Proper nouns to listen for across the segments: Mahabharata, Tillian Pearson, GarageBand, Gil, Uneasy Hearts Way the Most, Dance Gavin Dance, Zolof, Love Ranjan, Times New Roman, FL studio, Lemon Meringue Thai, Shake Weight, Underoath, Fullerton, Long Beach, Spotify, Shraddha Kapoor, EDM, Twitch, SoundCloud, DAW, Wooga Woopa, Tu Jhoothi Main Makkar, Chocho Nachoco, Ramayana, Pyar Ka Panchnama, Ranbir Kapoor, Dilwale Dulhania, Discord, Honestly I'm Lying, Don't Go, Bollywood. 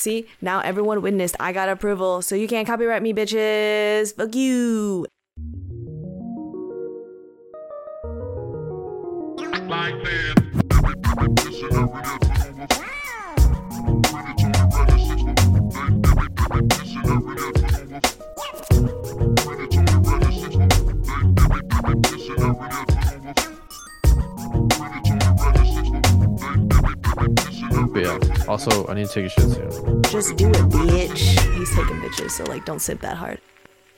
See, now everyone witnessed I got approval, so you can't copyright me, bitches. Fuck you. But yeah, also, I need to take a shit soon. Just do it, bitch. He's taking bitches, so, like, don't sip that hard.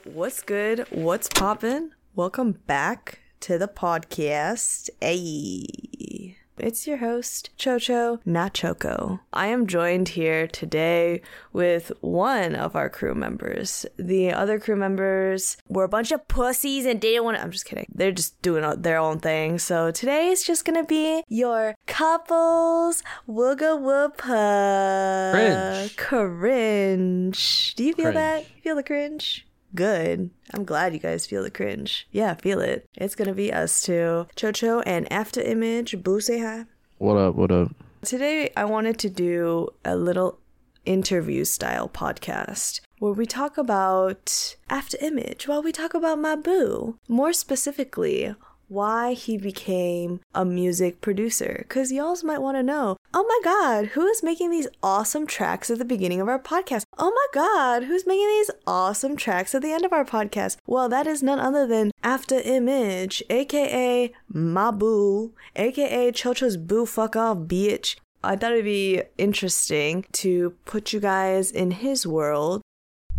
What's good? What's poppin'? Welcome back to the podcast. Ayy. It's your host, Chocho Nachoco. I am joined here today with one of our crew members. The other crew members were a bunch of pussies and didn't want to... I'm just kidding. They're just doing their own thing. So today is just going to be your couples wooga woopa. Cringe. Cringe. Do you feel that? You feel the cringe? Good. I'm glad you guys feel the cringe. Yeah, feel it. It's gonna be us two, Chocho and After Image. Boo, say hi. What up? What up? Today I wanted to do a little interview style podcast where we talk about After Image while we talk about my boo. More specifically, why he became a music producer. Cause y'all's might want to know, oh my god, who is making these awesome tracks at the beginning of our podcast? Oh my god, who's making these awesome tracks at the end of our podcast? Well, that is none other than After Image, aka my boo, aka Chocho's boo, fuck off, bitch. I thought it'd be interesting to put you guys in his world.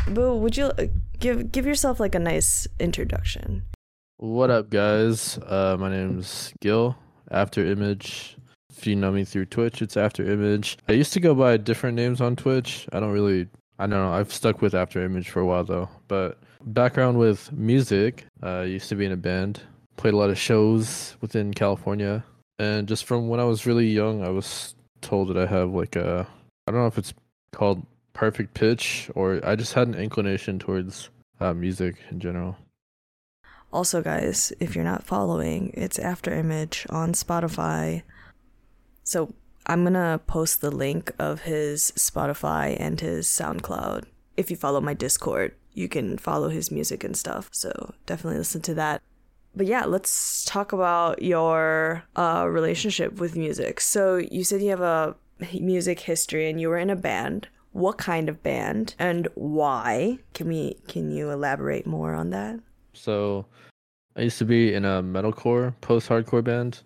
Boo, would you give yourself like a nice introduction? What up, guys? My name's Gil, After Image. If you know me through Twitch, it's After Image. I used to go by different names on Twitch. I don't know. I've stuck with After Image for a while, though. But background with music, I used to be in a band. Played a lot of shows within California. And just from when I was really young, I was told that I have like a... I don't know if it's called perfect pitch, or I just had an inclination towards music in general. Also, guys, if you're not following, it's After Image on Spotify. So I'm going to post the link of his Spotify and his SoundCloud. If you follow my Discord, you can follow his music and stuff. So definitely listen to that. But yeah, let's talk about your relationship with music. So you said you have a music history and you were in a band. What kind of band and why? Can you elaborate more on that? So I used to be in a metalcore, post-hardcore band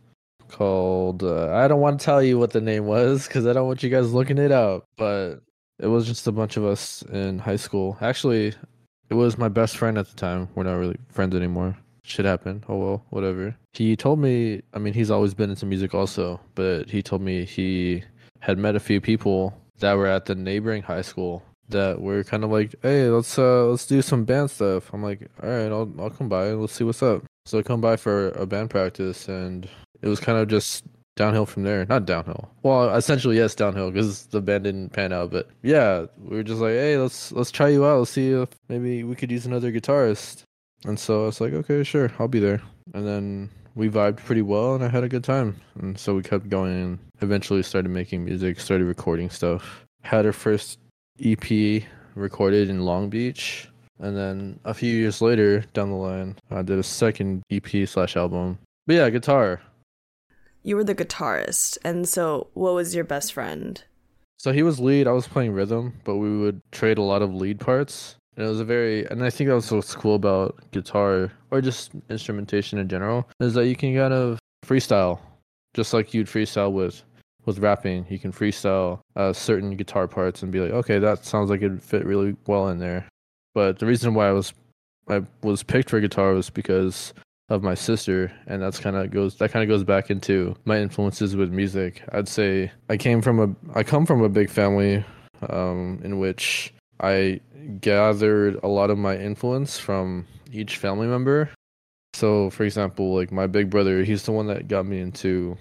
called, I don't want to tell you what the name was because I don't want you guys looking it up, but it was just a bunch of us in high school. Actually, it was my best friend at the time. We're not really friends anymore. Shit happened. Oh, well, whatever. He told me, I mean, he's always been into music also, but he told me he had met a few people that were at the neighboring high school that we're kind of like, hey, let's do some band stuff. I'm like, all right, I'll come by. Let's see what's up. So I come by for a band practice, and it was kind of just downhill from there. Not downhill. Well, essentially, yes, downhill, because the band didn't pan out. But yeah, we were just like, hey, let's try you out. Let's see if maybe we could use another guitarist. And so I was like, okay, sure, I'll be there. And then we vibed pretty well, and I had a good time. And so we kept going, and eventually started making music, started recording stuff. Had our first EP recorded in Long Beach, and then a few years later down the line I did a second EP/album. But yeah, guitar. You were the guitarist, and so what was your best friend? So he was lead, I was playing rhythm, but we would trade a lot of lead parts, and it was and I think that's what's cool about guitar or just instrumentation in general, is that you can kind of freestyle, just like you'd freestyle with rapping. You can freestyle certain guitar parts and be like, okay, that sounds like it'd fit really well in there. But the reason why I was picked for guitar was because of my sister, and that kind of goes back into my influences with music. I'd say I come from a big family in which I gathered a lot of my influence from each family member. So for example, like my big brother, he's the one that got me into...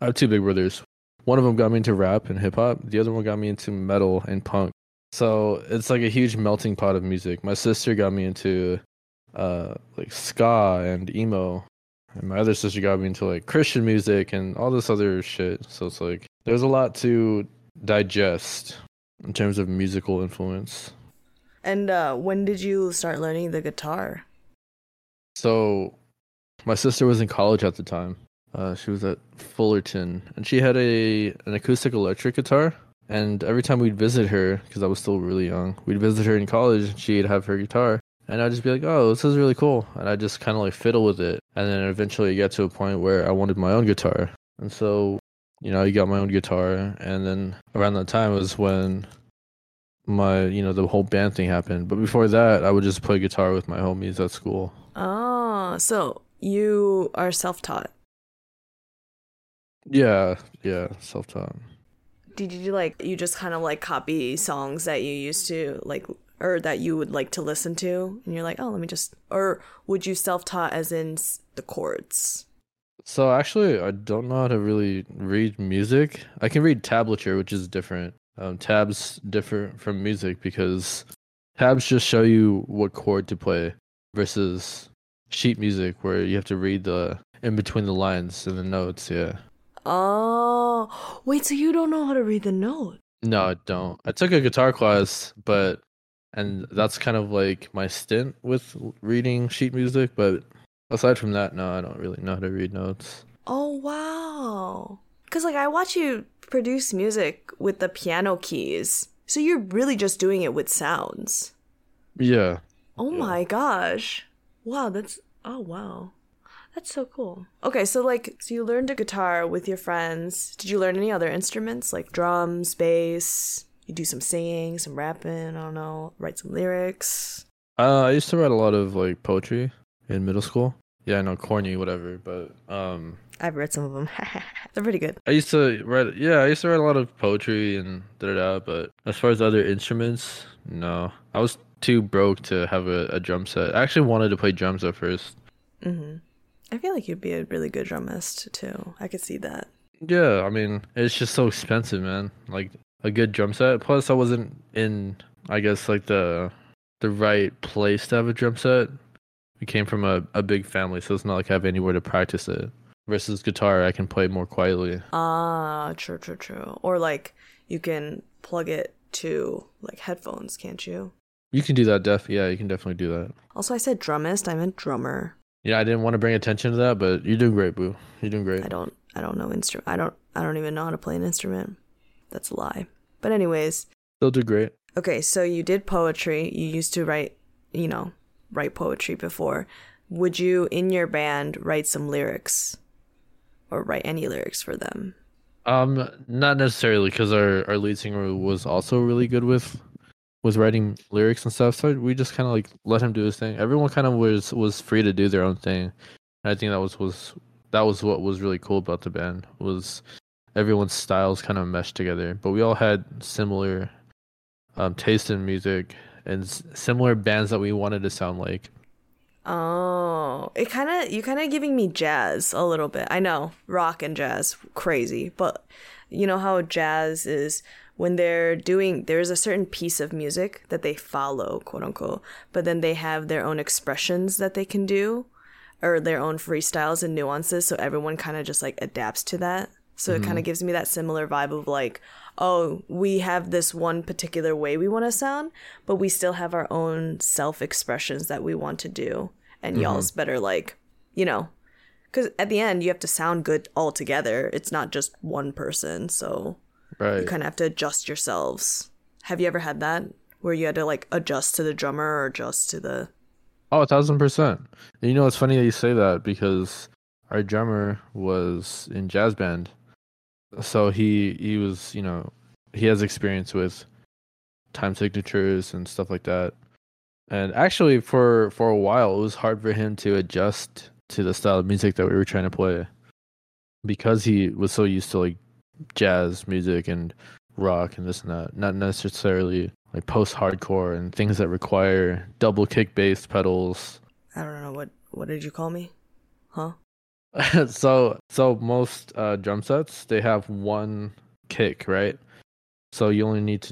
I have two big brothers. One of them got me into rap and hip-hop. The other one got me into metal and punk. So it's like a huge melting pot of music. My sister got me into like ska and emo. And my other sister got me into like Christian music and all this other shit. So it's like there's a lot to digest. in terms of musical influence. And when did you start learning the guitar? So my sister was in college at the time. She was at Fullerton, and she had an acoustic electric guitar. And every time we'd visit her, because I was still really young, we'd visit her in college, and she'd have her guitar. And I'd just be like, oh, this is really cool. And I'd just kind of like fiddle with it. And then eventually I got to a point where I wanted my own guitar. And so, you know, I got my own guitar. And then around that time was when my, you know, the whole band thing happened. But before that, I would just play guitar with my homies at school. Oh, so you are self-taught. Yeah, self-taught. Did you you just kind of like copy songs that you used to like, or that you would like to listen to, and you're like, oh, let me just, or would you self-taught as in the chords? So actually, I don't know how to really read music. I can read tablature, which is different. Tabs differ from music because tabs just show you what chord to play versus sheet music where you have to read the in between the lines and the notes, yeah. Oh, wait, so you don't know how to read the note? No, I don't. I took a guitar class, and that's kind of like my stint with reading sheet music, but aside from that, no, I don't really know how to read notes. Oh, wow. Because I watch you produce music with the piano keys, so you're really just doing it with sounds. Yeah. Oh, yeah. My gosh. Wow, that's so cool. Okay, so so you learned a guitar with your friends. Did you learn any other instruments, like drums, bass? You do some singing, some rapping, I don't know, write some lyrics. I used to write a lot of poetry in middle school. Yeah, I know, corny, whatever, but I've read some of them. They're pretty good. I used to write a lot of poetry and but as far as other instruments, no. I was too broke to have a drum set. I actually wanted to play drums at first. Mm-hmm. I feel like you'd be a really good drummist too. I could see that. Yeah, I mean, it's just so expensive, man. A good drum set. Plus, I wasn't in, I guess, the right place to have a drum set. We came from a big family, so it's not like I have anywhere to practice it. Versus guitar, I can play more quietly. Ah, true. Or you can plug it to headphones, can't you? You can do that, yeah, you can definitely do that. Also, I said drummist, I meant drummer. Yeah, I didn't want to bring attention to that, but you're doing great, boo. You're doing great. I don't know instrument. I don't even know how to play an instrument. That's a lie. But anyways. They'll do great. Okay, so you did poetry. You used to write poetry before. Would you, in your band, write some lyrics? Or write any lyrics for them? Not necessarily, because our lead singer was also really good with writing lyrics and stuff. So we just kind of let him do his thing. Everyone kind of was free to do their own thing. And I think that was what was really cool about the band was everyone's styles kind of meshed together, but we all had similar taste in music and similar bands that we wanted to sound like. Oh, you're kind of giving me jazz a little bit. I know, rock and jazz, crazy, but you know how jazz is when there's a certain piece of music that they follow, quote unquote, but then they have their own expressions that they can do or their own freestyles and nuances. So everyone kind of just adapts to that. So it kind of gives me that similar vibe of oh, we have this one particular way we want to sound, but we still have our own self-expressions that we want to do. And y'all's better because at the end you have to sound good all together. It's not just one person. So right. You kind of have to adjust yourselves. Have you ever had that where you had to adjust to the drummer or adjust to the... Oh, 1,000%. And it's funny that you say that because our drummer was in jazz band. So he was, he has experience with time signatures and stuff like that. And actually, for a while, it was hard for him to adjust to the style of music that we were trying to play because he was so used to jazz music and rock and this and that, not necessarily post-hardcore and things that require double kick bass pedals. I don't know, what did you call me? Huh? So most drum sets, they have one kick, right? So you only need to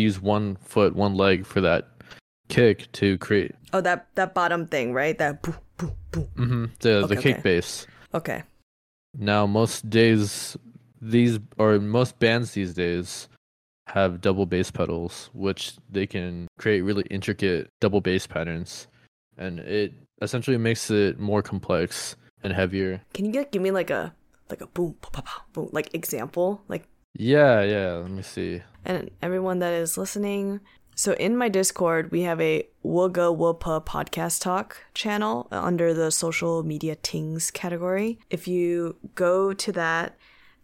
use one foot, one leg for that kick to create. Oh, that bottom thing, right? That boop, boop, boop. Mm-hmm. The kick bass. Okay. Now, most bands these days have double bass pedals, which they can create really intricate double bass patterns, and it essentially makes it more complex and heavier. Can you give me like a boom, pop, pop, pop, boom, like example, like? Yeah. Let me see. And everyone that is listening, so in my Discord, we have a Wooga Woopa podcast talk channel under the social media tings category. If you go to that,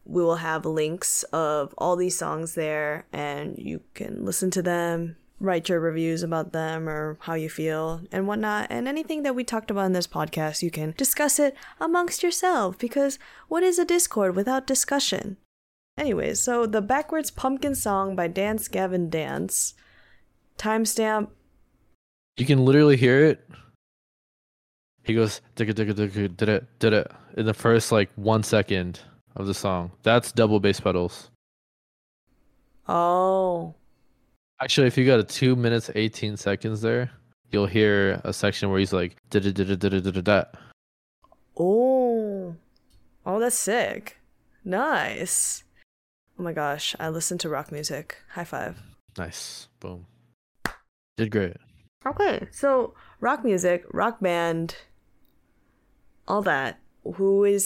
we will have links of all these songs there, and you can listen to them, write your reviews about them or how you feel and whatnot. And anything that we talked about in this podcast, you can discuss it amongst yourself, because what is a Discord without discussion? Anyways, so the Backwards Pumpkin Song by Dance Gavin Dance. Timestamp. You can literally hear it. He goes digga digga digga did it did it in the first 1 second of the song. That's double bass pedals. Oh. Actually, if you go to 2 minutes 18 seconds there, you'll hear a section where he's like da da da da da da. Oh, that's sick. Nice. Oh my gosh, I listen to rock music. High five. Nice. Boom. Did great. Okay, so rock music, rock band, all that. Your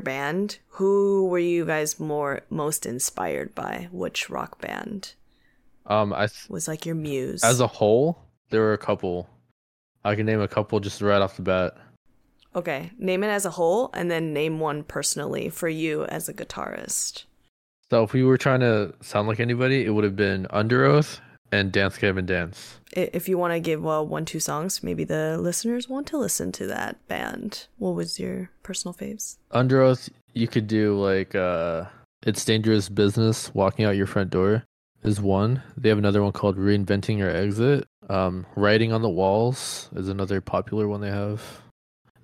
band, who were you guys most inspired by? Which rock band was your muse? As a whole, there were a couple. I can name a couple just right off the bat. Okay, name it as a whole, and then name one personally for you as a guitarist. So if we were trying to sound like anybody, it would have been Underoath and Dance Gavin Dance. If you want to give 1-2 songs, maybe the listeners want to listen to that band. What was your personal faves? Underoath, you could do It's Dangerous Business, Walking Out Your Front Door is one. They have another one called Reinventing Your Exit. Writing on the Walls is another popular one they have.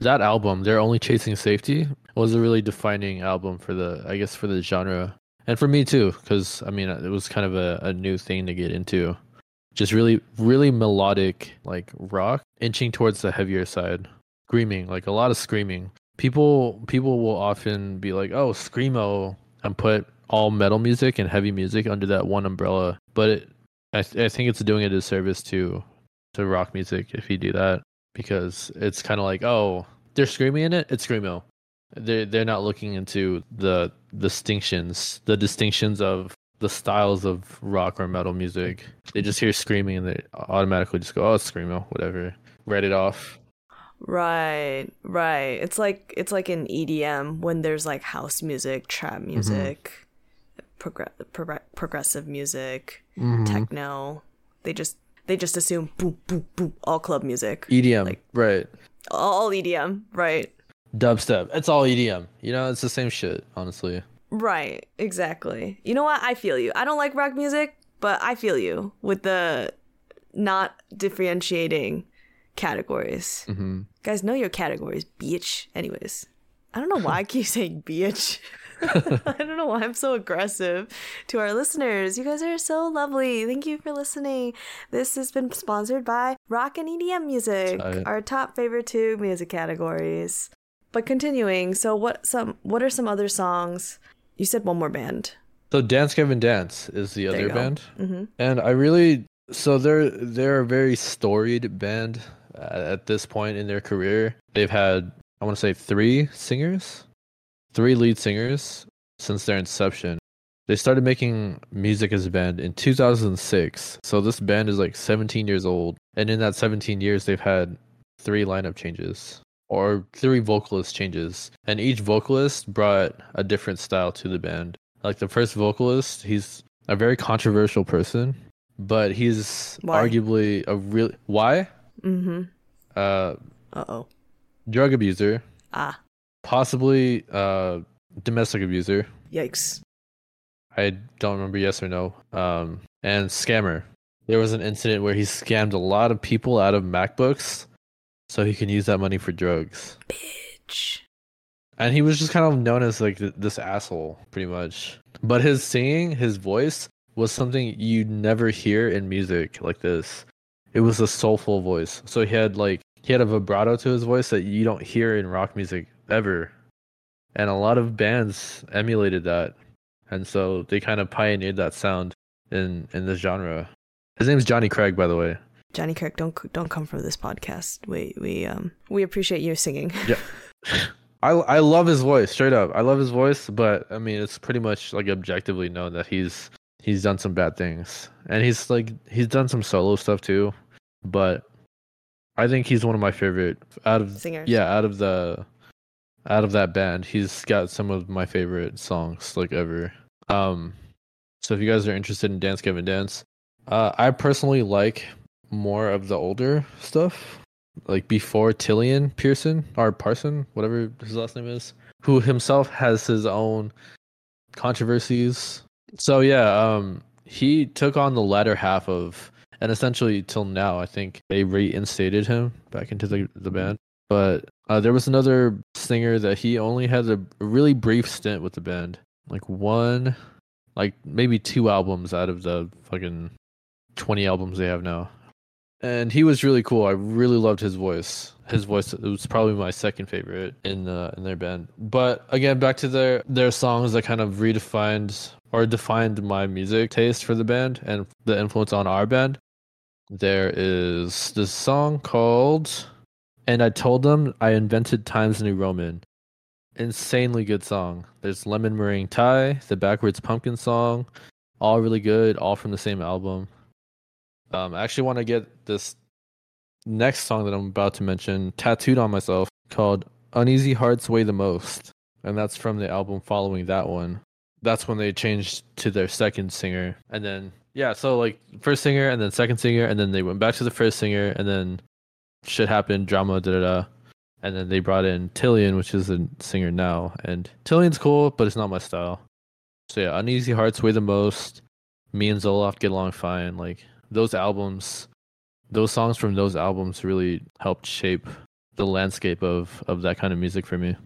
That album, They're Only Chasing Safety, was a really defining album for the genre. And for me too, because it was kind of a new thing to get into. Just really, really melodic, rock, inching towards the heavier side. Screaming, a lot of screaming. People will often be like, oh, screamo, and put all metal music and heavy music under that one umbrella. But I think it's doing a disservice to rock music if you do that, because it's kind of oh, they're screaming in it, it's screamo. They're not looking into the distinctions of the styles of rock or metal music. They just hear screaming and they automatically just go, oh, it's screamo, whatever. Write it off. Right. It's like in EDM when there's house music, trap music, progressive music, techno. They just assume boom boom boom all club music. EDM, right? All EDM, right? Dubstep, it's all EDM, it's the same shit, honestly. Right, exactly. You know what, I feel you. I don't like rock music, but I feel you with the not differentiating categories. Guys, know your categories, bitch. Anyways, I don't know why I keep saying bitch. I don't know why I'm so aggressive to our listeners. You guys are so lovely. Thank you for listening. This has been sponsored by rock and EDM music, our top favorite 2 music categories. But continuing, so what are some other songs? You said one more band. So Dance Gavin Dance is the other band. And I really, they're a very storied band at this point in their career. They've had, I want to say, 3 lead singers since their inception. They started making music as a band in 2006. So this band is 17 years old. And in that 17 years, they've had 3 lineup changes. Or 3 vocalist changes, and each vocalist brought a different style to the band. The first vocalist, he's a very controversial person, but he's arguably a really... Why? Drug abuser. Possibly domestic abuser. Yikes. I don't remember yes or no. And scammer. There was an incident where he scammed a lot of people out of MacBooks, so he can use that money for drugs. Bitch. And he was just kind of known as this asshole, pretty much. But his singing, his voice, was something you'd never hear in music like this. It was a soulful voice. So he had a vibrato to his voice that you don't hear in rock music ever. And a lot of bands emulated that. and so they kind of pioneered that sound in this genre. His name's Johnny Craig, by the way. Johnny Craig, don't come from this podcast. We appreciate you singing. Yeah. I love his voice, straight up. I love his voice, but I mean, it's pretty much like objectively known that he's done some bad things, and he's done some solo stuff too. But I think he's one of my favorite singers. Yeah, out of that band, he's got some of my favorite songs like ever. So if you guys are interested in Dance Gavin Dance, I personally like more of the older stuff, like before Tillian Pearson or Parson, whatever his last name is, who himself has his own controversies. So yeah, he took on the latter half of, and essentially till now, I think they reinstated him back into the band. But there was another singer that he only had a really brief stint with the band, maybe 2 albums out of the fucking 20 albums they have now. And he was really cool. I really loved his voice. His voice, it was probably my second favorite in their band. But again, back to their songs that kind of redefined or defined my music taste for the band and the influence on our band. There is this song called "And I Told Them I Invented Times New Roman." Insanely good song. There's "Lemon Meringue Thai," the Backwards Pumpkin Song, all really good, all from the same album. I actually want to get this next song that I'm about to mention tattooed on myself, called "Uneasy Hearts Way the Most," and that's from the album following that one. That's when they changed to their second singer, and then yeah, so like first singer and then second singer, and then they went back to the first singer, and then shit happened, drama, and then they brought in Tillian, which is the singer now, and Tillian's cool, but it's not my style. So yeah, "Uneasy Hearts Way the Most," "Me and Zolof Get Along Fine," like those albums, those songs from those albums really helped shape the landscape of that kind of music for me.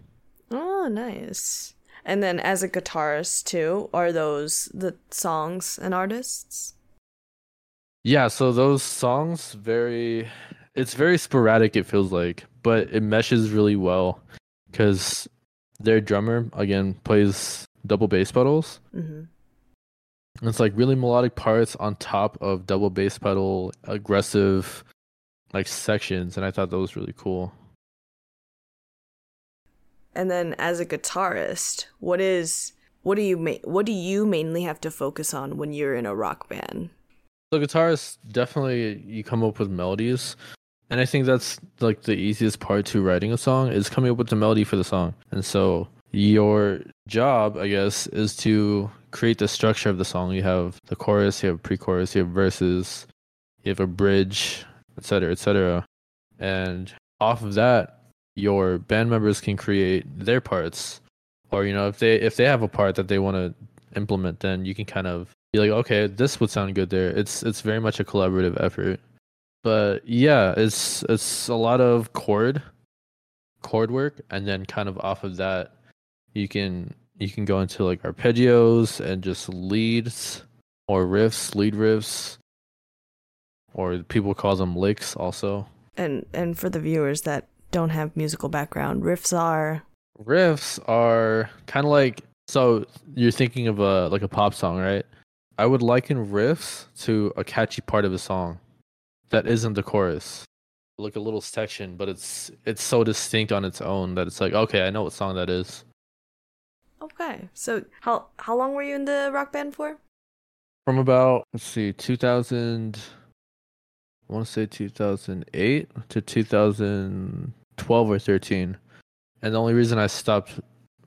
Oh, nice. And then as a guitarist too, are those the songs and artists? Yeah, so those songs it's very sporadic, it feels like, but it meshes really well because their drummer, again, plays double bass pedals. Mm-hmm. It's like really melodic parts on top of double bass pedal, aggressive like sections, and I thought that was really cool. And then as a guitarist, what do you mainly have to focus on when you're in a rock band? The guitarist, definitely you come up with melodies, and I think that's like the easiest part to writing a song is coming up with the melody for the song. And so your job, I guess, is to create the structure of the song. You have the chorus, you have pre-chorus, you have verses, you have a bridge, etc., etc. And off of that, your band members can create their parts, or you know, if they have a part that they want to implement, then you can kind of be like, okay, this would sound good there. It's very much a collaborative effort. But yeah, it's a lot of chord work, and then kind of off of that, you can go into like arpeggios and just leads or riffs, lead riffs, or people call them licks also. And for the viewers that don't have musical background, riffs are kind of like, so you're thinking of a pop song, right? I would liken riffs to a catchy part of a song that isn't the chorus. Like a little section, but it's so distinct on its own that it's like, okay, I know what song that is. Okay, so how long were you in the rock band for? From about, 2008 to 2012 or 13. And the only reason I stopped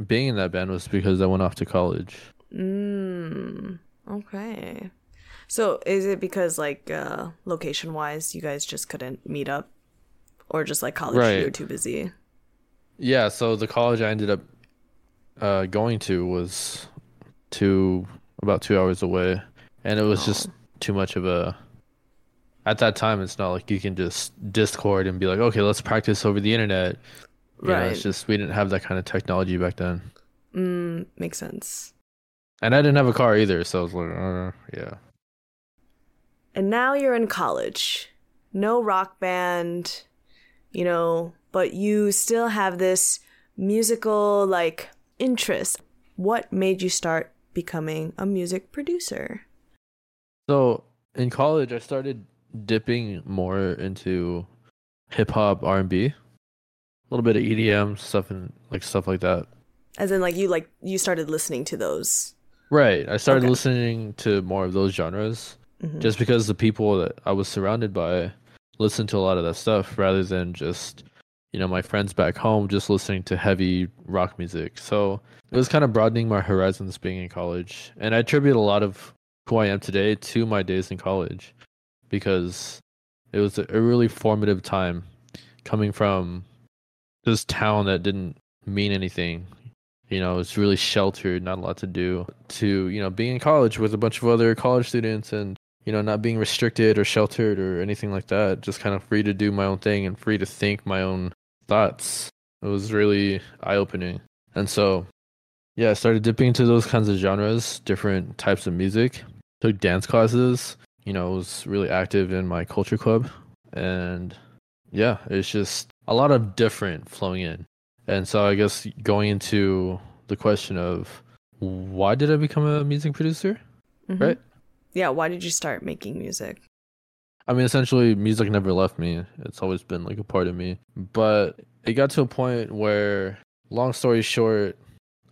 being in that band was because I went off to college. Okay. So is it because like location-wise, you guys just couldn't meet up? Or just like college, right? You were too busy? Yeah, so the college I ended up going to was about 2 hours away, and it was just too much of a, at that time it's not like you can just Discord and be like, okay, let's practice over the internet, you know, it's just, we didn't have that kind of technology back then. Makes sense. And I didn't have a car either, so I was like, yeah. And now you're in college, no rock band, you know, but you still have this musical like interest. What made you start becoming a music producer? So in college, I started dipping more into hip hop, R&B, a little bit of EDM stuff and stuff like that. As in, you started listening to those. Right. I started listening to more of those genres just because the people that I was surrounded by listened to a lot of that stuff rather than just, my friends back home just listening to heavy rock music. So it was kind of broadening my horizons being in college. And I attribute a lot of who I am today to my days in college because it was a really formative time coming from this town that didn't mean anything. It's really sheltered, not a lot to do, to, being in college with a bunch of other college students and, not being restricted or sheltered or anything like that, just kind of free to do my own thing and free to think my own thoughts. It was really eye-opening. And so, I started dipping into those kinds of genres, different types of music, took dance classes, was really active in my culture club. And it's just a lot of different flowing in. And so I guess going into the question of why did I become a music producer, right? Yeah, why did you start making music? I mean, essentially, music never left me. It's always been a part of me. But it got to a point where, long story short,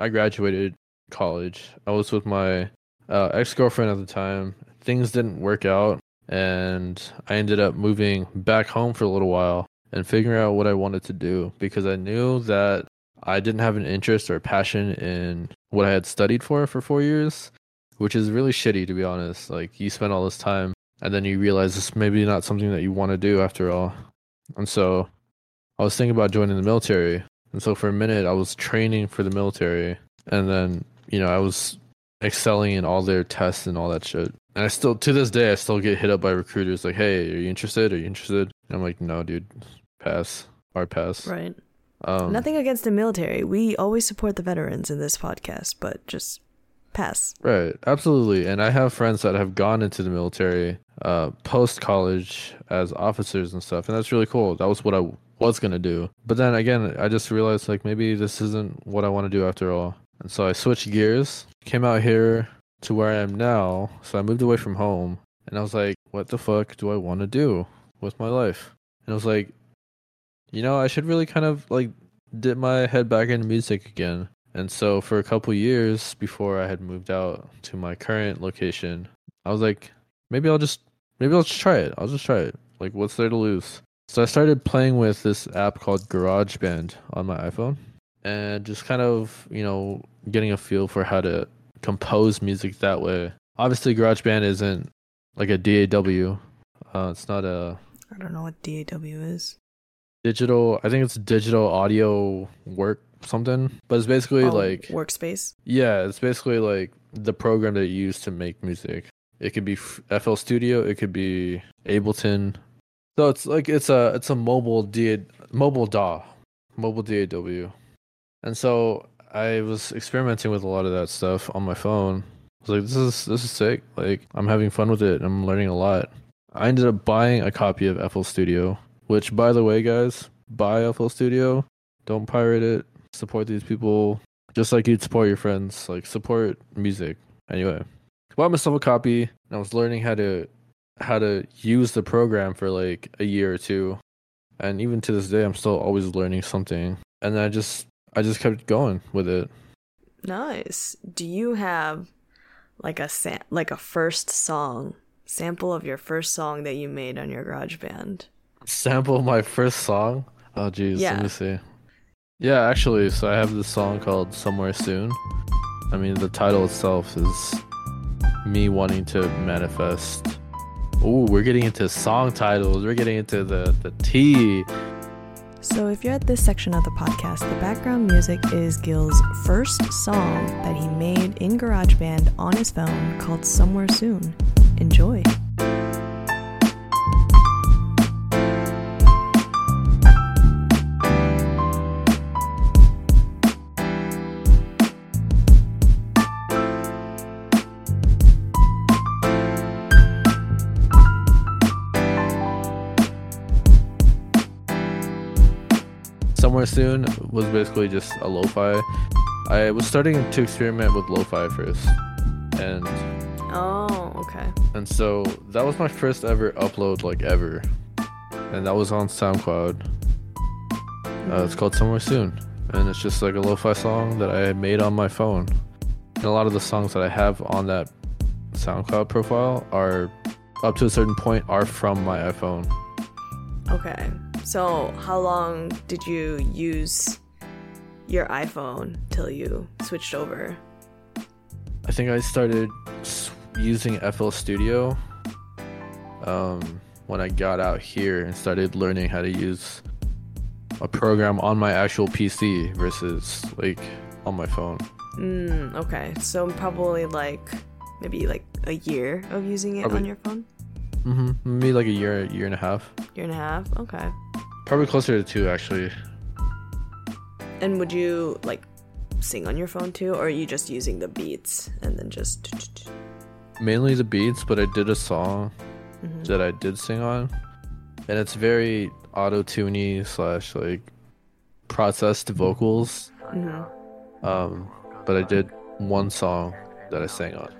I graduated college. I was with my ex-girlfriend at the time. Things didn't work out, and I ended up moving back home for a little while and figuring out what I wanted to do, because I knew that I didn't have an interest or passion in what I had studied for 4 years, which is really shitty, to be honest. You spend all this time and then you realize it's maybe not something that you want to do after all. And so I was thinking about joining the military. And so for a minute, I was training for the military. And then, I was excelling in all their tests and all that shit. And to this day, I still get hit up by recruiters like, hey, are you interested? Are you interested? And I'm like, no, dude. Pass. Hard pass. Right. Nothing against the military. We always support the veterans in this podcast, but just pass. Right. Absolutely. And I have friends that have gone into the military post-college as officers and stuff. And that's really cool. That was what I was going to do. But then again, I just realized maybe this isn't what I want to do after all. And so I switched gears, came out here to where I am now. So I moved away from home and I was like, what the fuck do I want to do with my life? And I was like, I should really kind of dip my head back into music again. And so for a couple years before I had moved out to my current location, I was like, maybe I'll just try it. I'll just try it. What's there to lose? So I started playing with this app called GarageBand on my iPhone and just kind of, getting a feel for how to compose music that way. Obviously, GarageBand isn't a DAW. It's not a... I don't know what DAW is. Digital, I think it's digital audio work something, but it's basically workspace. Yeah, it's basically the program that you use to make music. It could be FL Studio, it could be Ableton. So it's it's a mobile DAW. And so I was experimenting with a lot of that stuff on my phone. I was like, this is sick. I'm having fun with it. And I'm learning a lot. I ended up buying a copy of FL Studio. Which, by the way, guys, buy FL Studio. Don't pirate it. Support these people. Just you'd support your friends. Support music. Anyway, I bought myself a copy, and I was learning how to use the program for a year or two. And even to this day, I'm still always learning something. And then I just kept going with it. Nice. Do you have a first song, sample of your first song that you made on your GarageBand? Sample my first song? Oh geez, yeah. Let me see. Yeah, actually, so I have this song called Somewhere Soon. I mean, the title itself is me wanting to manifest. Ooh, we're getting into song titles. We're getting into the tea. So if you're at this section of the podcast, the background music is Gil's first song that he made in GarageBand on his phone called Somewhere Soon. Enjoy. Somewhere Soon was basically just a lo-fi. I was starting to experiment with lo-fi first. end. Oh, okay. And so that was my first ever upload, like, ever. And that was on SoundCloud. It's called Somewhere Soon. And it's just like a lo-fi song that I made on my phone. And a lot of the songs that I have on that SoundCloud profile are, up to a certain point, are from my iPhone. Okay. So how long did you use your iPhone till you switched over? I think I started using FL Studio when I got out here and started learning how to use a program on my actual PC versus like on my phone. Okay, so probably like maybe like a year of using it probably, on your phone? Maybe like a year and a half. Year and a half, okay. Probably closer to 2 actually. And would you like sing on your phone too, or are you just using the beats and then just... Mainly the beats, but I did a song that I did sing on, and it's very auto-tuney / like processed vocals. But I did one song that I sang on.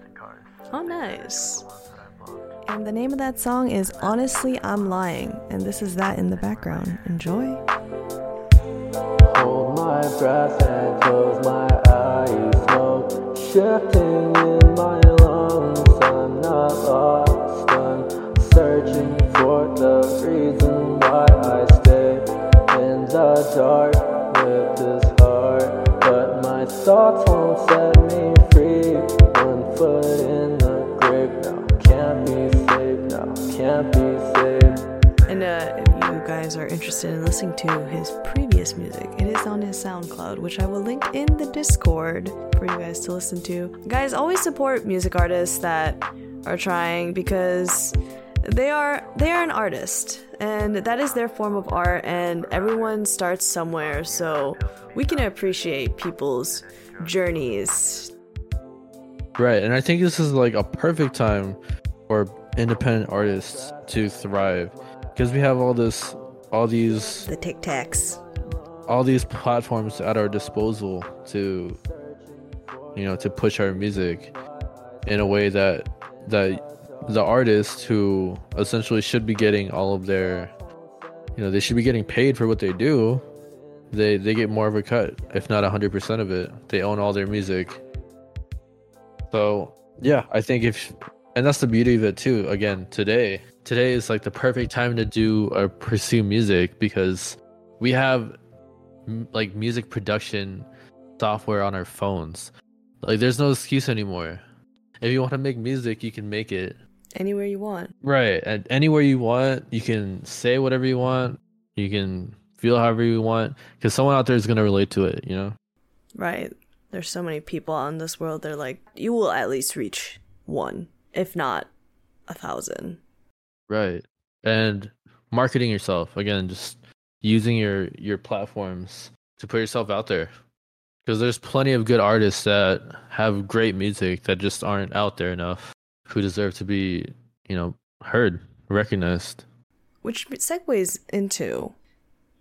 Oh, nice. And the name of that song is Honestly I'm Lying, and this is that in the background. Enjoy. Hold my breath and close my eyes. Smoke shifting in my lungs. I'm not lost. I'm searching for the reason why I stay in the dark with this heart. But my thoughts won't set me free. One foot in the grave now. Can't be saved now. Can't be saved. And if you guys are interested in listening to his previous music, it is on his SoundCloud, which I will link in the Discord for you guys to listen to. Guys, always support music artists that are trying, because they are an artist, and that is their form of art, and everyone starts somewhere, so we can appreciate people's journeys. Right, and I think this is like a perfect time for independent artists to thrive, because we have all these the Tic Tacs, all these platforms at our disposal to, you know, to push our music in a way that the artists who essentially should be getting all of their, you know, they should be getting paid for what they do. They get more of a cut, if not 100% of it. They own all their music. So yeah, I think and that's the beauty of it too. Again, today is like the perfect time to do or pursue music, because we have like music production software on our phones. Like, there's no excuse anymore. If you want to make music, you can make it anywhere you want. Right, and anywhere you want, you can say whatever you want, you can feel however you want, because someone out there is going to relate to it, you know? Right. There's so many people out in this world. They're like, you will at least reach one, if not 1,000. Right, and marketing yourself again, just using your platforms to put yourself out there. Because there's plenty of good artists that have great music that just aren't out there enough, who deserve to be, you know, heard, recognized. Which segues into...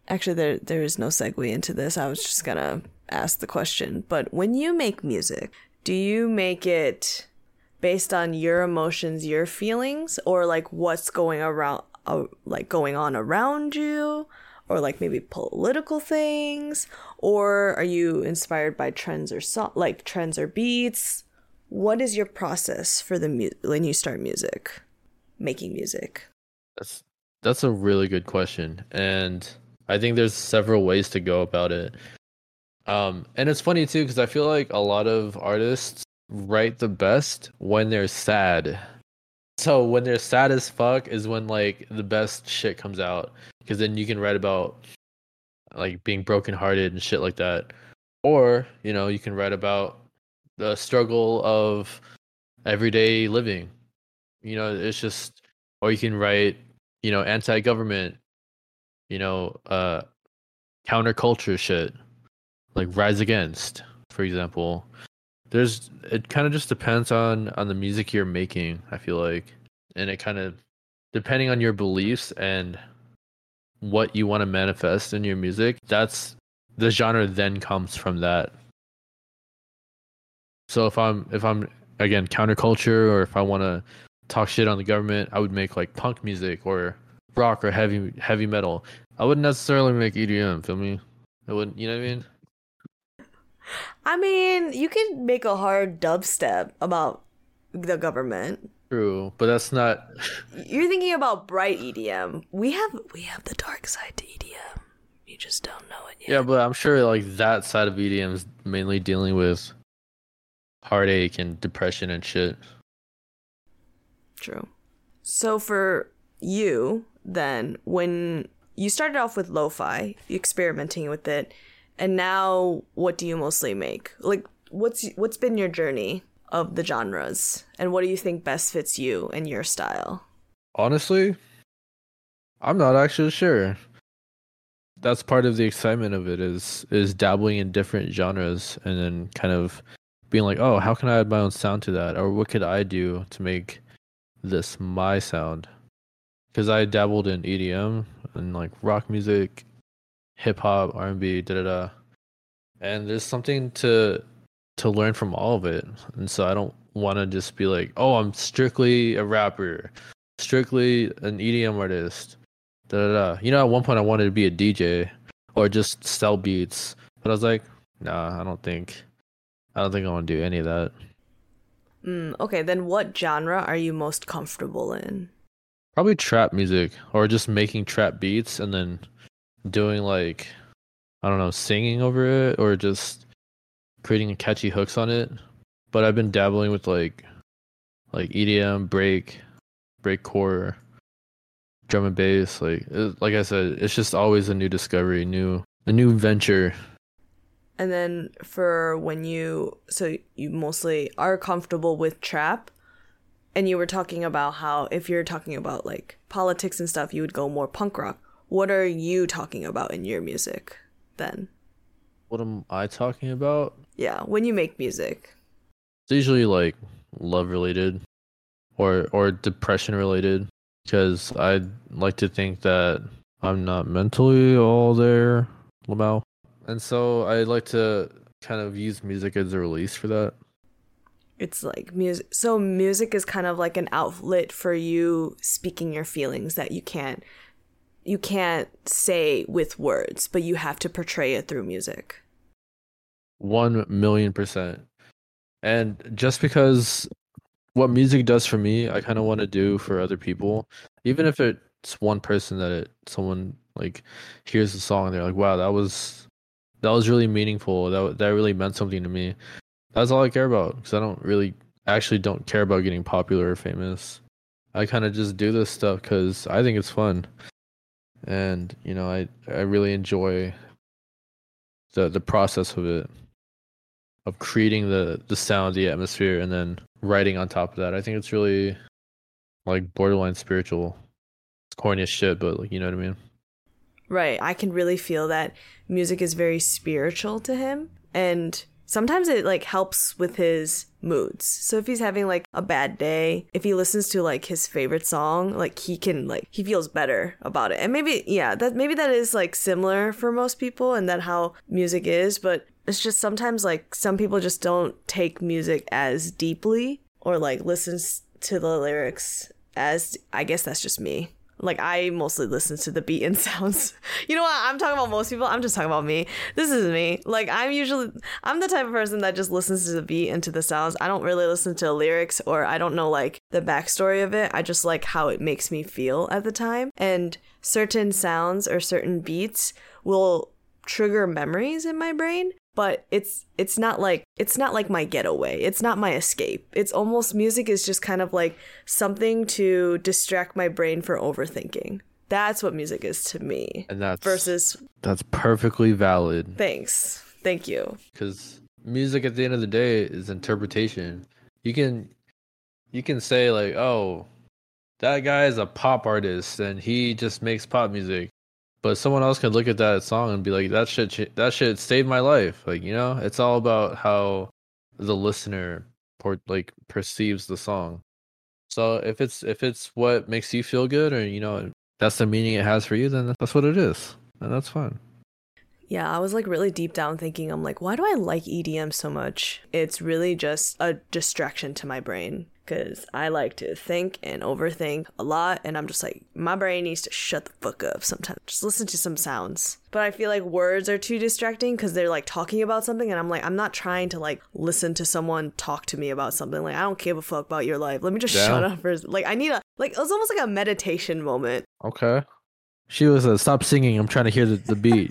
Actually, there is no segue into this. I was just going to ask the question. But when you make music, do you make it based on your emotions, your feelings? Or, like, what's going on around you? Or like maybe political things, or are you inspired by trends or beats? What is your process for the when you start making music? That's a really good question, and I think there's several ways to go about it. And it's funny too, because I feel like a lot of artists write the best when they're sad. So when they're sad as fuck is when like the best shit comes out, because then you can write about like being brokenhearted and shit like that, or you know, you can write about the struggle of everyday living. You know, it's just, or you can write, you know, anti-government, you know, counterculture shit, like Rise Against, for example. It kind of just depends on the music you're making, I feel like. And it kind of, depending on your beliefs and what you want to manifest in your music, that's the genre then comes from that. So if I'm again, counterculture, or if I want to talk shit on the government, I would make like punk music or rock or heavy metal. I wouldn't necessarily make EDM, feel me? I wouldn't, you know what I mean? I mean, you could make a hard dubstep about the government. True, but that's not... You're thinking about bright EDM. We have the dark side to EDM. You just don't know it yet. Yeah, but I'm sure like that side of EDM is mainly dealing with heartache and depression and shit. True. So for you, then, when you started off with lo-fi, experimenting with it, and now what do you mostly make? Like, what's been your journey of the genres, and what do you think best fits you and your style? Honestly, I'm not actually sure. That's part of the excitement of it is dabbling in different genres and then kind of being like, oh, how can I add my own sound to that? Or what could I do to make this my sound? Because I dabbled in EDM and like rock music, hip hop, R&B, and there's something to learn from all of it. And so I don't want to just be like, oh, I'm strictly a rapper, strictly an EDM artist. You know, at one point I wanted to be a DJ or just sell beats, but I was like, nah, I don't think I want to do any of that. Okay, then what genre are you most comfortable in? Probably trap music, or just making trap beats and then doing like, I don't know, singing over it or just creating catchy hooks on it. But I've been dabbling with like EDM, breakcore, drum and bass. Like I said, it's just always a new discovery, a new venture. And then for when you mostly are comfortable with trap, and you were talking about how if you're talking about like politics and stuff, you would go more punk rock. What are you talking about in your music then? What am I talking about? Yeah, when you make music. It's usually like love related or depression related, because I like to think that I'm not mentally all there, LMAO. And so I like to kind of use music as a release for that. It's like music. So music is kind of like an outlet for you speaking your feelings that you can't say with words, but you have to portray it through music. 1,000,000%. And just because what music does for me, I kind of want to do for other people, even if it's one person someone like hears the song and they're like, wow, that was really meaningful. That really meant something to me. That's all I care about, because I don't care about getting popular or famous. I kind of just do this stuff because I think it's fun. And, you know, I really enjoy the process of it, of creating the sound, the atmosphere, and then writing on top of that. I think it's really, like, borderline spiritual. It's corny as shit, but, like, you know what I mean? Right. I can really feel that music is very spiritual to him. And sometimes it, like, helps with his moods. So if he's having, like, a bad day, if he listens to, like, his favorite song, like, he feels better about it. And maybe that is, like, similar for most people and that how music is. But it's just sometimes, like, some people just don't take music as deeply or, like, listens to the lyrics as, I guess that's just me. Like, I mostly listen to the beat and sounds. You know what? I'm talking about most people. I'm just talking about me. This is me. Like, I'm the type of person that just listens to the beat and to the sounds. I don't really listen to the lyrics, or I don't know, like, the backstory of it. I just like how it makes me feel at the time. And certain sounds or certain beats will trigger memories in my brain. But it's not like my getaway. It's not my escape. It's almost, music is just kind of like something to distract my brain from overthinking. That's what music is to me. And that's perfectly valid. Thanks. Thank you. Because music at the end of the day is interpretation. You can say like, oh, that guy is a pop artist and he just makes pop music. But someone else could look at that song and be like, that shit saved my life. Like, you know, it's all about how the listener perceives the song. So if it's what makes you feel good, or, you know, that's the meaning it has for you, then that's what it is. And that's fine. Yeah, I was like really deep down thinking, I'm like, why do I like EDM so much? It's really just a distraction to my brain because I like to think and overthink a lot. And I'm just like, my brain needs to shut the fuck up sometimes. Just listen to some sounds. But I feel like words are too distracting because they're like talking about something. And I'm like, I'm not trying to like listen to someone talk to me about something. Like, I don't give a fuck about your life. Let me just shut up for like, I need a, like, it was almost like a meditation moment. Okay. She was like, stop singing. I'm trying to hear the beat.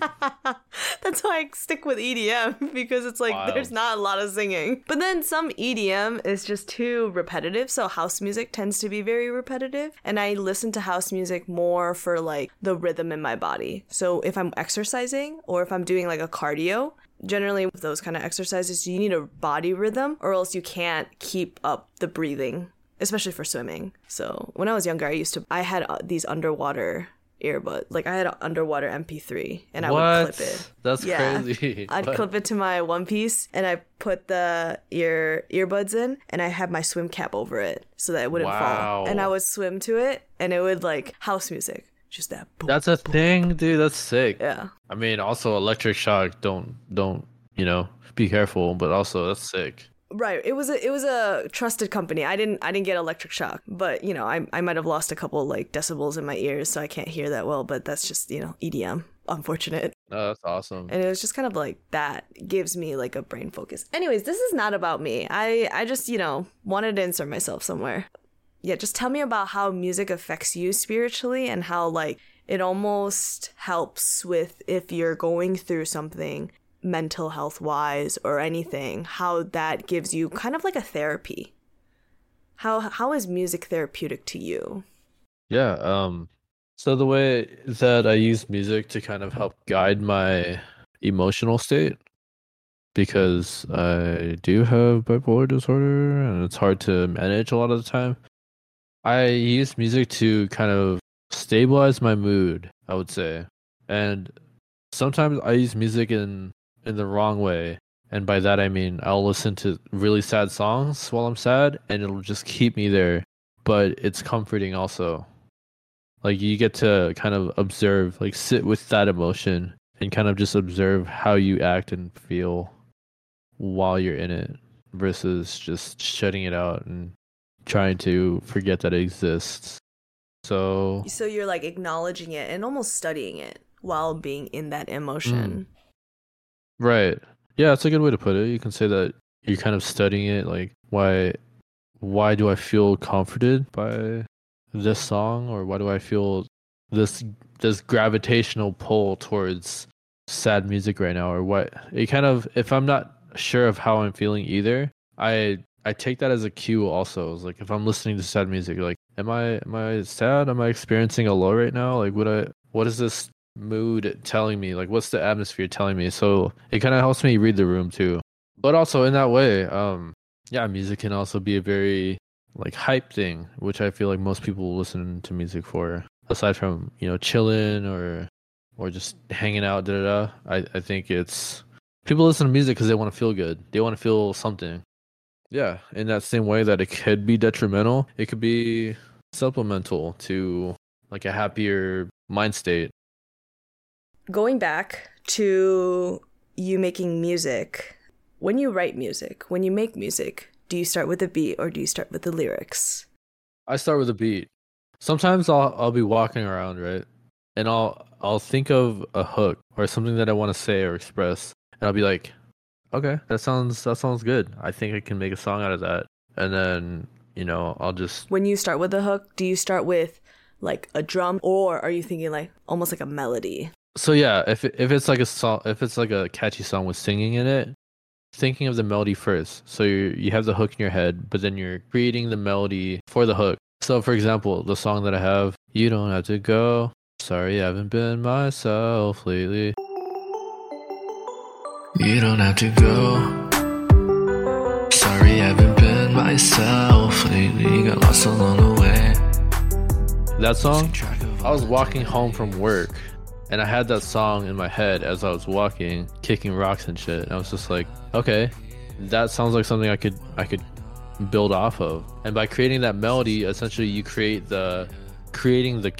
That's why I stick with EDM, because it's like, There's not a lot of singing. But then some EDM is just too repetitive. So house music tends to be very repetitive. And I listen to house music more for like the rhythm in my body. So if I'm exercising or if I'm doing like a cardio, generally with those kind of exercises, you need a body rhythm or else you can't keep up the breathing, especially for swimming. So when I was younger, I had these underwater earbud, like I had an underwater MP3 and I would clip it. That's crazy. I'd clip it to my One Piece and I put the earbuds in and I had my swim cap over it so that it wouldn't fall. And I would swim to it and it would like house music. Just that. Boom, that's a boom, thing, boom. Dude. That's sick. Yeah. I mean, also electric shock. Don't you know? Be careful, but also that's sick. Right. It was a trusted company. I didn't get electric shock, but you know, I might have lost a couple like decibels in my ears, so I can't hear that well, but that's just, you know, EDM. Unfortunate. Oh, that's awesome. And it was just kind of like that gives me like a brain focus. Anyways, this is not about me. I just, you know, wanted to insert myself somewhere. Yeah, just tell me about how music affects you spiritually and how like it almost helps with if you're going through something mental health wise or anything, how that gives you kind of like a therapy. How is music therapeutic to you? Yeah, so the way that I use music to kind of help guide my emotional state, because I do have bipolar disorder and it's hard to manage a lot of the time, I use music to kind of stabilize my mood, I would say. And sometimes I use music in the wrong way, and by that I mean I'll listen to really sad songs while I'm sad and it'll just keep me there, but it's comforting also. Like you get to kind of observe, like sit with that emotion and kind of just observe how you act and feel while you're in it versus just shutting it out and trying to forget that it exists. So you're like acknowledging it and almost studying it while being in that emotion. Right. Yeah, it's a good way to put it. You can say that you're kind of studying it, like why do I feel comforted by this song, or why do I feel this gravitational pull towards sad music right now, or what? It kind of, if I'm not sure of how I'm feeling either, I take that as a cue also. It's like if I'm listening to sad music, like am I sad? Am I experiencing a low right now? Like what is this mood telling me? Like what's the atmosphere telling me? So it kind of helps me read the room too, but also in that way. Music can also be a very like hype thing, which I feel like most people listen to music for, aside from, you know, chilling or just hanging out. I think it's people listen to music because they want to feel good, they want to feel something. Yeah, in that same way that it could be detrimental, it could be supplemental to like a happier mind state. Going back to you making music, when you write music, when you make music, do you start with a beat or do you start with the lyrics? I start with a beat. Sometimes I'll be walking around, right? And I'll think of a hook or something that I want to say or express, and I'll be like, okay, that sounds good. I think I can make a song out of that. And then, you know, I'll just... When you start with the hook, do you start with like a drum, or are you thinking like almost like a melody? So yeah, if it's like a catchy song with singing in it, thinking of the melody first. So you have the hook in your head, but then you're creating the melody for the hook. So for example, the song that I have, "You Don't Have to Go. Sorry, I haven't been myself lately. You don't have to go. Sorry, I haven't been myself lately. Got lost along the way." That song, I was walking home from work, and I had that song in my head as I was walking, kicking rocks and shit. And I was just like, okay, that sounds like something I could build off of. And by creating that melody, essentially you create the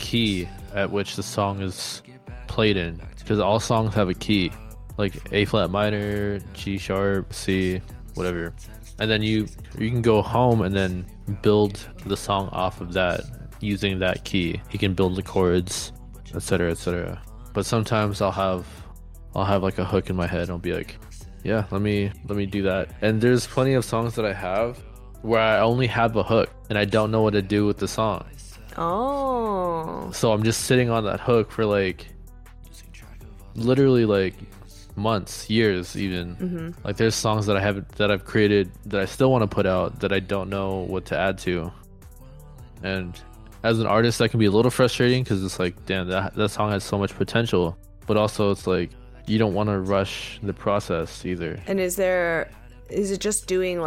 key at which the song is played in, because all songs have a key. like A flat minor, G sharp, C, whatever, and then you can go home and then build the song off of that using that key. You can build the chords, etc., etc. But sometimes I'll have like a hook in my head and I'll be like, yeah, let me do that. And there's plenty of songs that I have where I only have a hook and I don't know what to do with the song. Oh. So I'm just sitting on that hook for like literally like months, years even. Mm-hmm. Like there's songs that I've created that I still want to put out that I don't know what to add to. And as an artist, that can be a little frustrating because it's like, damn, that song has so much potential. But also it's like, you don't want to rush the process either. And is it just doing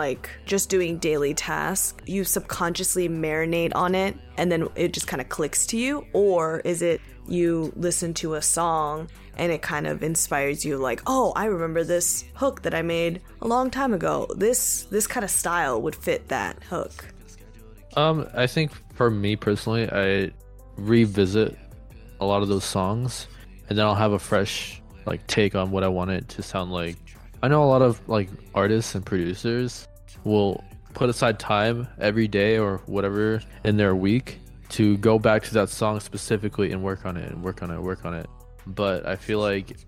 daily tasks? You subconsciously marinate on it and then it just kind of clicks to you? Or is it you listen to a song and it kind of inspires you like, oh, I remember this hook that I made a long time ago. This kind of style would fit that hook. I think for me personally, I revisit a lot of those songs and then I'll have a fresh like take on what I want it to sound like. I know a lot of like artists and producers will put aside time every day or whatever in their week to go back to that song specifically and work on it. But I feel like,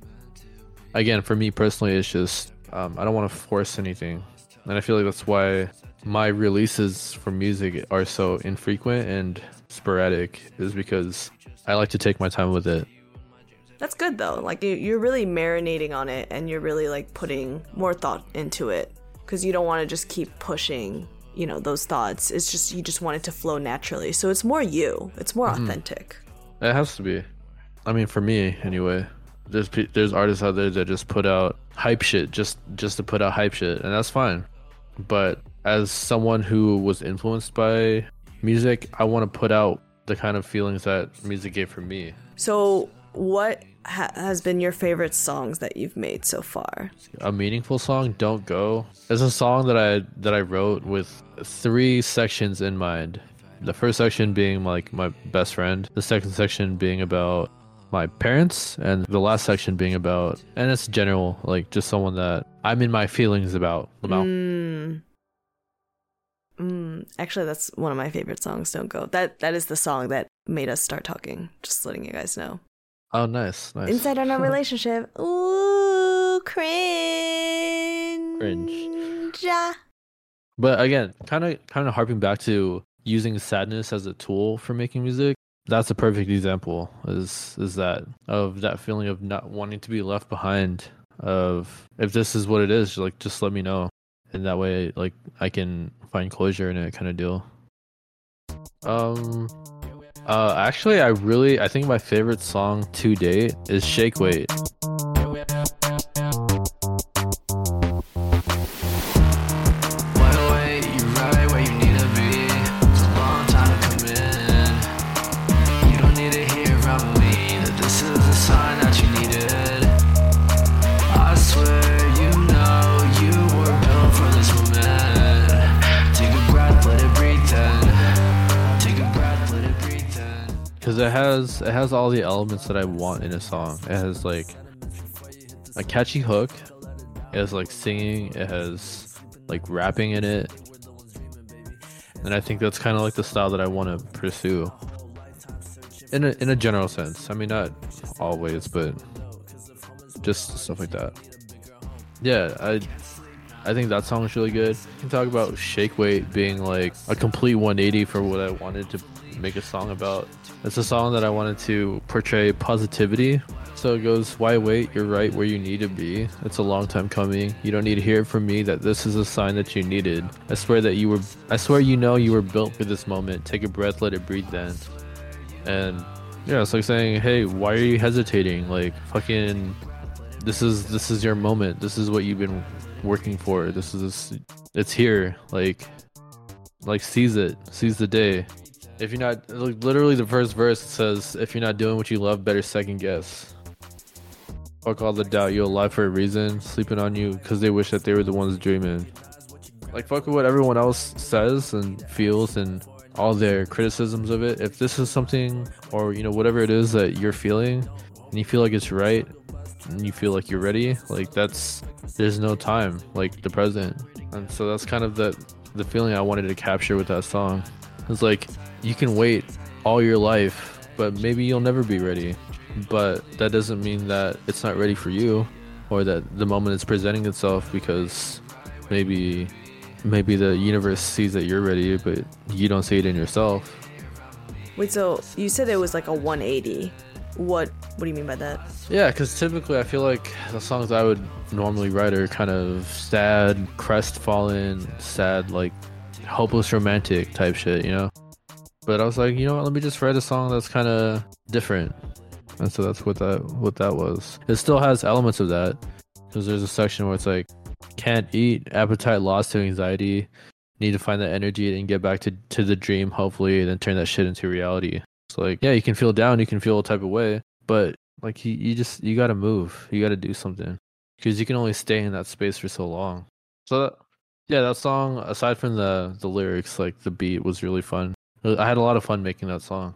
again, for me personally, it's just I don't want to force anything. And I feel like that's why my releases for music are so infrequent and sporadic, is because I like to take my time with it. That's good though. Like you're really marinating on it and you're really like putting more thought into it because you don't want to just keep pushing, you know, those thoughts. It's just, you just want it to flow naturally. So it's more you. It's more authentic. It has to be. I mean, for me anyway, there's artists out there that just put out hype shit just to put out hype shit, and that's fine. But as someone who was influenced by music, I want to put out the kind of feelings that music gave for me. So what has been your favorite songs that you've made so far? A meaningful song, Don't Go. It's a song that I wrote with three sections in mind. The first section being like my best friend, the second section being about my parents, and the last section being about, and it's general, like just someone that I'm in my feelings about. Actually, that's one of my favorite songs, Don't Go. That is the song that made us start talking, just letting you guys know. Oh, nice. Inside on our relationship. Ooh, cringe. Yeah. But again, kind of harping back to using sadness as a tool for making music. That's a perfect example. Is that of that feeling of not wanting to be left behind. Of if this is what it is, like just let me know, and that way like I can find closure in it, kind of deal. Actually, I think my favorite song to date is Shake Weight. It has all the elements that I want in a song. It has like a catchy hook, it has like singing, it has like rapping in it, and I think that's kind of like the style that I want to pursue in a general sense. I mean, not always, but just stuff like that. Yeah, I think that song is really good. You can talk about Shake Weight being like a complete 180 for what I wanted to make a song about. It's a song that I wanted to portray positivity. So it goes, why wait? You're right where you need to be. It's a long time coming. You don't need to hear it from me that this is a sign that you needed. I swear you know you were built for this moment. Take a breath, let it breathe then. And yeah, it's like saying, hey, why are you hesitating? Like fucking, this is your moment. This is what you've been working for. It's here. Like seize it. Seize the day. If you're not, like, literally the first verse says, if you're not doing what you love, better second guess. Fuck all the doubt, you're alive for a reason, sleeping on you because they wish that they were the ones dreaming. Like, fuck what everyone else says and feels and all their criticisms of it. If this is something, or, you know, whatever it is that you're feeling and you feel like it's right, and you feel like you're ready, like that's, there's no time like the present. And so that's kind of the feeling I wanted to capture with that song. It's like you can wait all your life, but maybe you'll never be ready, but that doesn't mean that it's not ready for you, or that the moment is presenting itself because maybe the universe sees that you're ready, but you don't see it in yourself. Wait, so you said it was like a 180. What do you mean by that? Yeah, because typically I feel like the songs I would normally write are kind of sad, crestfallen, sad, like hopeless romantic type shit, you know? But I was like, you know what, let me just write a song that's kind of different. And so that's what that was. It still has elements of that, because there's a section where it's like, can't eat, appetite lost to anxiety, need to find that energy and get back to the dream, hopefully, and then turn that shit into reality. It's like, yeah, you can feel down, you can feel a type of way, but like you gotta move, you gotta do something, because you can only stay in that space for so long. So that song, aside from the lyrics, like the beat was really fun. I had a lot of fun making that song.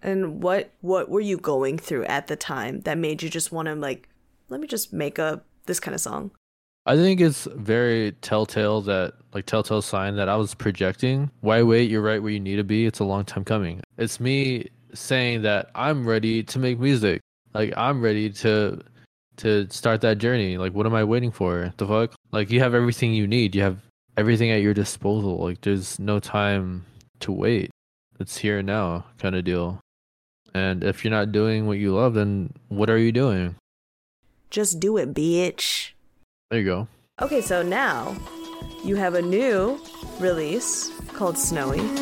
And what were you going through at the time that made you just want to like, let me just make this kind of song? I think it's very telltale sign that I was projecting. Why wait? You're right where you need to be. It's a long time coming. It's me saying that I'm ready to make music. Like I'm ready to start that journey. Like what am I waiting for? The fuck? Like you have everything you need. You have everything at your disposal. Like there's no time to wait. It's here now kind of deal. And if you're not doing what you love, then what are you doing? Just do it, bitch. There you go. Okay, so now you have a new release called Snowy. Do you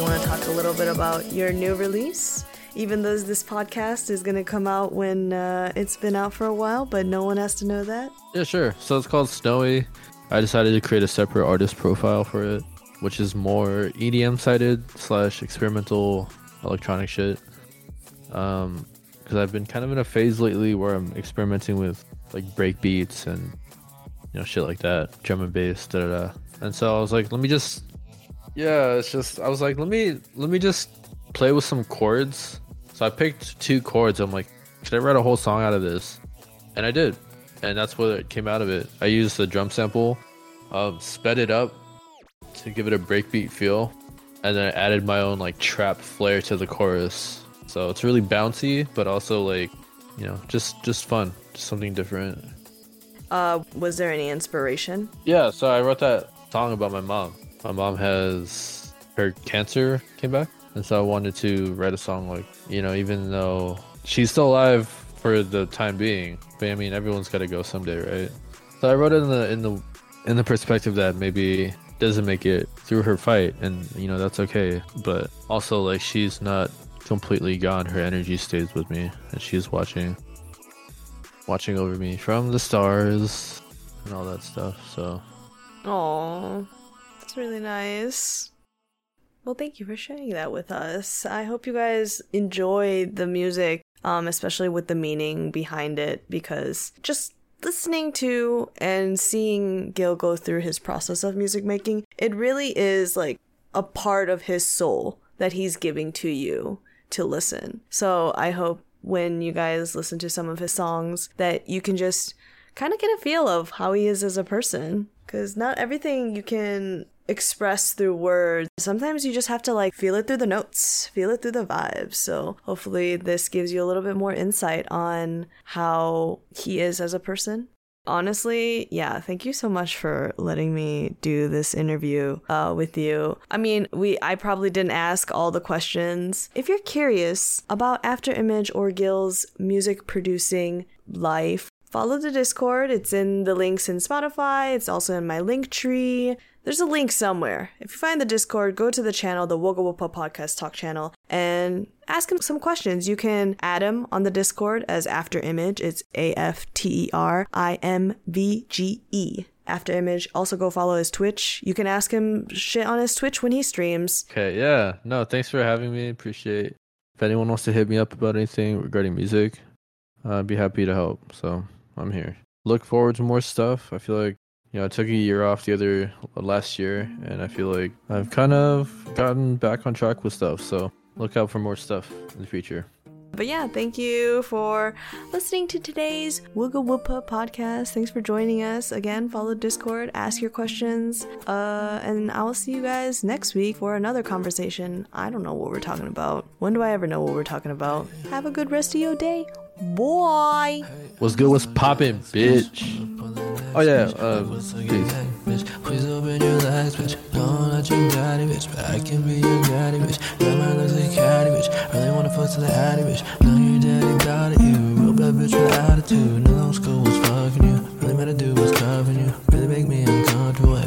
want to talk a little bit about your new release? Even though this podcast is going to come out when it's been out for a while, but no one has to know that. Yeah, sure. So it's called Snowy. I decided to create a separate artist profile for it, which is more EDM-sided / experimental electronic shit. Because I've been kind of in a phase lately where I'm experimenting with like break beats and shit like that, drum and bass, da. And so I was like, let me just play with some chords. So I picked 2 chords. I'm like, should I write a whole song out of this? And I did. And that's what came out of it. I used the drum sample, sped it up to give it a breakbeat feel, and then I added my own like trap flair to the chorus. So it's really bouncy, but also like, just fun, just something different. Was there any inspiration? Yeah, so I wrote that song about my mom. My mom has, her cancer came back, and so I wanted to write a song like, even though she's still alive for the time being, but I mean, everyone's got to go someday, right? So I wrote it in the perspective that maybe doesn't make it through her fight, and that's okay. But also, like, she's not completely gone. Her energy stays with me, and she's watching over me from the stars and all that stuff. So, aww, that's really nice. Well, thank you for sharing that with us. I hope you guys enjoy the music. Especially with the meaning behind it, because just listening to and seeing Gil go through his process of music making, it really is like a part of his soul that he's giving to you to listen. So I hope when you guys listen to some of his songs that you can just kind of get a feel of how he is as a person, because not everything you can express through words. Sometimes you just have to like feel it through the notes, feel it through the vibes. So hopefully this gives you a little bit more insight on how he is as a person. Honestly, yeah, thank you so much for letting me do this interview with you. I mean, I probably didn't ask all the questions. If you're curious about After Image or Gil's music producing life, follow the Discord. It's in the links in Spotify. It's also in my link tree. There's a link somewhere. If you find the Discord, go to the channel, the Wugga Wuppa Podcast Talk channel, and ask him some questions. You can add him on the Discord as After Image. It's AFTERIMVGE. After Image. Also go follow his Twitch. You can ask him shit on his Twitch when he streams. Okay, yeah. No, thanks for having me. Appreciate it. If anyone wants to hit me up about anything regarding music, I'd be happy to help. So I'm here. Look forward to more stuff. I feel like You know, I took a year off last year, and I feel like I've kind of gotten back on track with stuff. So look out for more stuff in the future. But yeah, thank you for listening to today's Wooga Woopa podcast. Thanks for joining us. Again, follow Discord, ask your questions, and I'll see you guys next week for another conversation. I don't know what we're talking about. When do I ever know what we're talking about? Have a good rest of your day. Boy! What's good? What's poppin', bitch? Oh yeah, please open your eyes, bitch. Don't let you daddy, bitch. But I can be your daddy, bitch. Got my legs like a caddy, bitch. Really wanna fuck till the addy, bitch. Now your daddy got it, you. Real bad bitch with attitude. No long school was fucking you. Really mad a dude was carving you. Really make me uncomfortable, eh?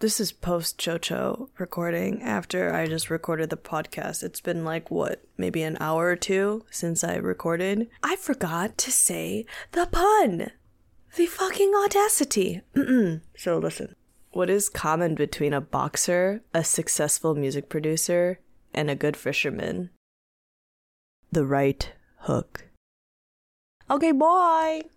This is post Chocho recording after I just recorded the podcast. It's been like maybe an hour or two since I recorded. I forgot to say the pun. The fucking audacity. So listen. What is common between a boxer, a successful music producer, and a good fisherman? The right hook. Okay, bye.